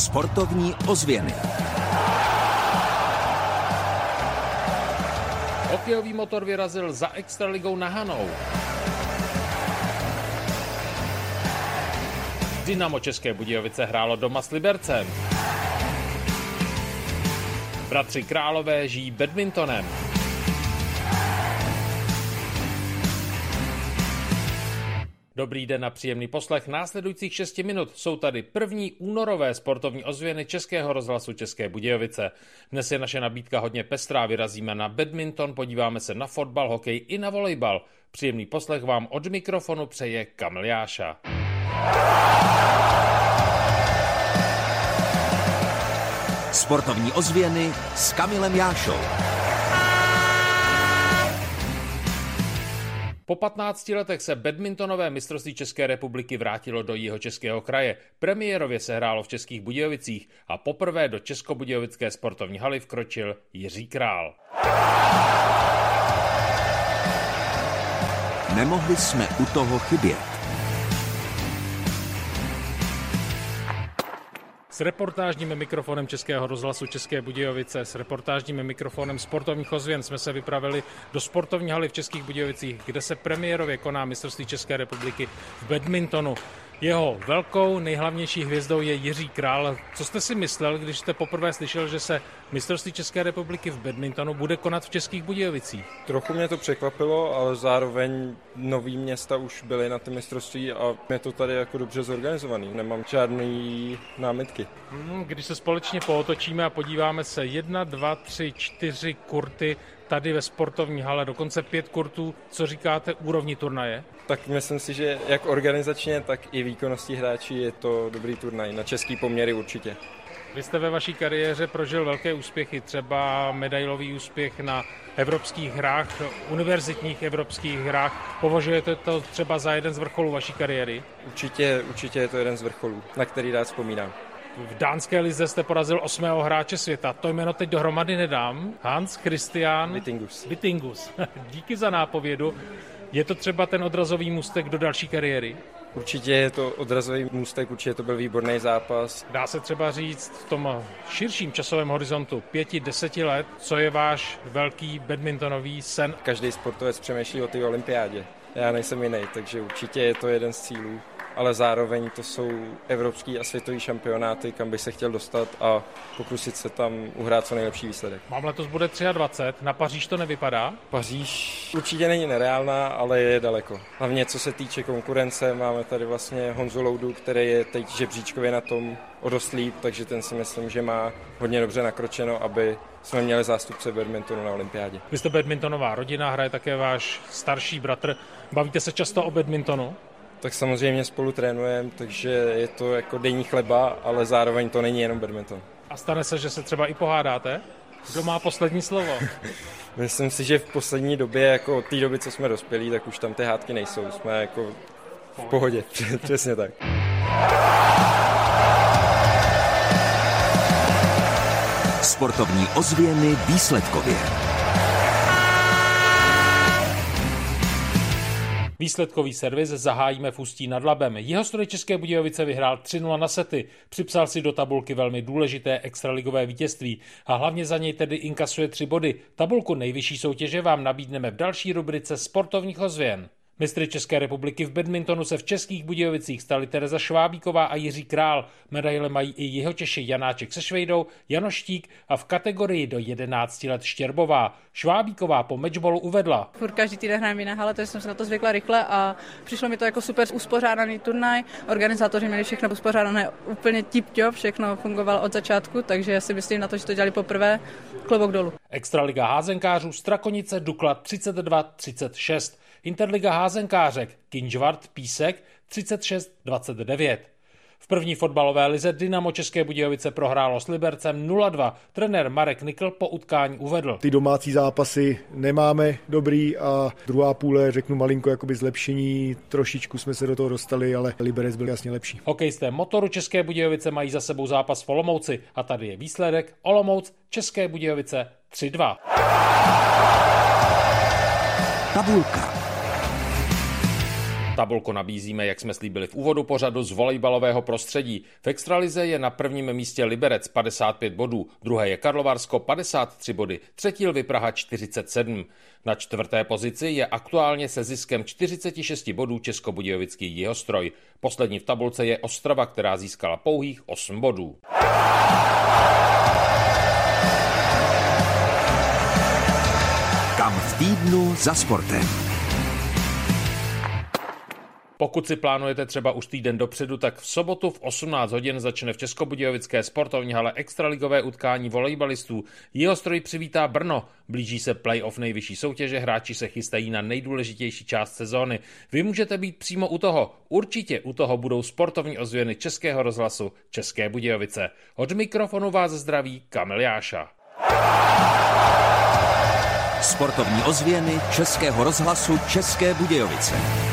sportovní ozvěny. Hokejový motor vyrazil za extraligou na Hanou. Dynamo České Budějovice hrálo doma s Libercem. Bratři Králové žijí badmintonem. Dobrý den a příjemný poslech. Následujících 6 minut jsou tady první únorové sportovní ozvěny Českého rozhlasu České Budějovice. Dnes je naše nabídka hodně pestrá, vyrazíme na badminton, podíváme se na fotbal, hokej i na volejbal. Příjemný poslech vám od mikrofonu přeje Kamil Jáša. Sportovní ozvěny s Kamilem Jášou. Po 15 letech se badmintonové mistrovství České republiky vrátilo do Jihočeského kraje. Premiérově se hrálo v Českých Budějovicích a poprvé do Českobudějovické sportovní haly vkročil Jiří Král. Nemohli jsme u toho chybět. S reportážním mikrofonem Českého rozhlasu České Budějovice, s reportážním mikrofonem sportovních ozvěn jsme se vypravili do sportovní haly v Českých Budějovicích, kde se premiérově koná mistrovství České republiky v badmintonu. Jeho velkou, nejhlavnější hvězdou je Jiří Král. Co jste si myslel, když jste poprvé slyšel, že se mistrovství České republiky v badmintonu bude konat v Českých Budějovicích? Trochu mě to překvapilo, ale zároveň nový města už byly na ty mistrovství a je to tady jako dobře zorganizovaný. Nemám žádný námitky. Když se společně pootočíme a podíváme se, 1, 2, 3, 4 kurty tady ve sportovní hale, dokonce 5 kurtů. Co říkáte úrovni turnaje? Tak myslím si, že jak organizačně, tak i výkonností hráči je to dobrý turnaj, na český poměry určitě. Vy jste ve vaší kariéře prožil velké úspěchy, třeba medailový úspěch na evropských hrách, univerzitních evropských hrách. Považujete to třeba za jeden z vrcholů vaší kariéry? Určitě je to jeden z vrcholů, na který rád vzpomínám. V dánské lize jste porazil 8. hráče světa. To jméno teď dohromady nedám. Hans Christian Bitingus. Díky za nápovědu. Je to třeba ten odrazový můstek do další kariéry? Určitě je to odrazový můstek, určitě to byl výborný zápas. Dá se třeba říct v tom širším časovém horizontu 5-10 let, co je váš velký badmintonový sen? Každý sportovec přemýšlí o té olympiádě. Já nejsem jiný, takže určitě je to jeden z cílů. Ale zároveň to jsou evropský a světový šampionáty, kam bych se chtěl dostat a pokusit se tam uhrát co nejlepší výsledek. Mám letos bude 23, na Paříž to nevypadá? Paříž určitě není nereálná, ale je daleko. Hlavně co se týče konkurence, máme tady vlastně Honzu Loudu, který je teď žebříčkově na tom o dost líp, takže ten si myslím, že má hodně dobře nakročeno, aby jsme měli zástupce badmintonu na olympiádě. Vy jste badmintonová rodina, hraje také váš starší bratr. Bavíte se často o badmintonu? Tak samozřejmě spolu trénujeme, takže je to jako denní chleba, ale zároveň to není jenom badminton. A stane se, že se třeba i pohádáte? Kdo má poslední slovo? Myslím si, že v poslední době, jako od té doby, co jsme dospělí, tak už tam ty hádky nejsou. Jsme jako v pohodě, přesně tak. Sportovní ozvěny výsledkově. Výsledkový servis zahájíme v Ústí nad Labem. Jihostroj České Budějovice vyhrál 3-0 na sety, připsal si do tabulky velmi důležité extraligové vítězství a hlavně za něj tedy inkasuje 3 body. Tabulku nejvyšší soutěže vám nabídneme v další rubrice sportovních ozvěn. Mistry České republiky v badmintonu se v Českých Budějovicích stali Tereza Švábíková a Jiří Král. Medaile mají i Jihočeši Janáček se Švejdou, Janoštík a v kategorii do 11 let Štěrbová. Švábíková po matchballu uvedla: "Furt každý týden hrajeme jiná hala, takže jsem se na to zvykla rychle a přišlo mi to jako super uspořádaný turnaj. Organizátoři měli všechno uspořádané úplně tip-top, všechno fungovalo od začátku, takže já si myslím na to, že to dělali poprvé, klobouk dolů." Extraliga házenkářů Strakonice Dukla 32-36. Interliga házenkářek Kynžvart Písek 36-29. V první fotbalové lize Dynamo České Budějovice prohrálo s Libercem 0-2. Trenér Marek Nikl po utkání uvedl: "Ty domácí zápasy nemáme dobrý a druhá půle, řeknu malinko jakoby zlepšení, trošičku jsme se do toho dostali, ale Liberec byl jasně lepší." Hokejisté Motoru České Budějovice mají za sebou zápas v Olomouci a tady je výsledek: Olomouc České Budějovice 3-2. Tabulka. Tabulku nabízíme, jak jsme slíbili v úvodu pořadu, z volejbalového prostředí. V extralize je na prvním místě Liberec 55 bodů, druhé je Karlovarsko 53 body, třetí Lvy Praha 47. Na čtvrté pozici je aktuálně se ziskem 46 bodů Českobudějovický Jihostroj. Poslední v tabulce je Ostrava, která získala pouhých 8 bodů. Kam v týdnu za sportem. Pokud si plánujete třeba už týden dopředu, tak v sobotu v 18 hodin začne v Českobudějovické sportovní hale extraligové utkání volejbalistů. Jihostroj přivítá Brno. Blíží se playoff nejvyšší soutěže, hráči se chystají na nejdůležitější část sezóny. Vy můžete být přímo u toho. Určitě u toho budou sportovní ozvěny Českého rozhlasu České Budějovice. Od mikrofonu vás zdraví Kamil Jáša. Sportovní ozvěny Českého rozhlasu České Budějovice.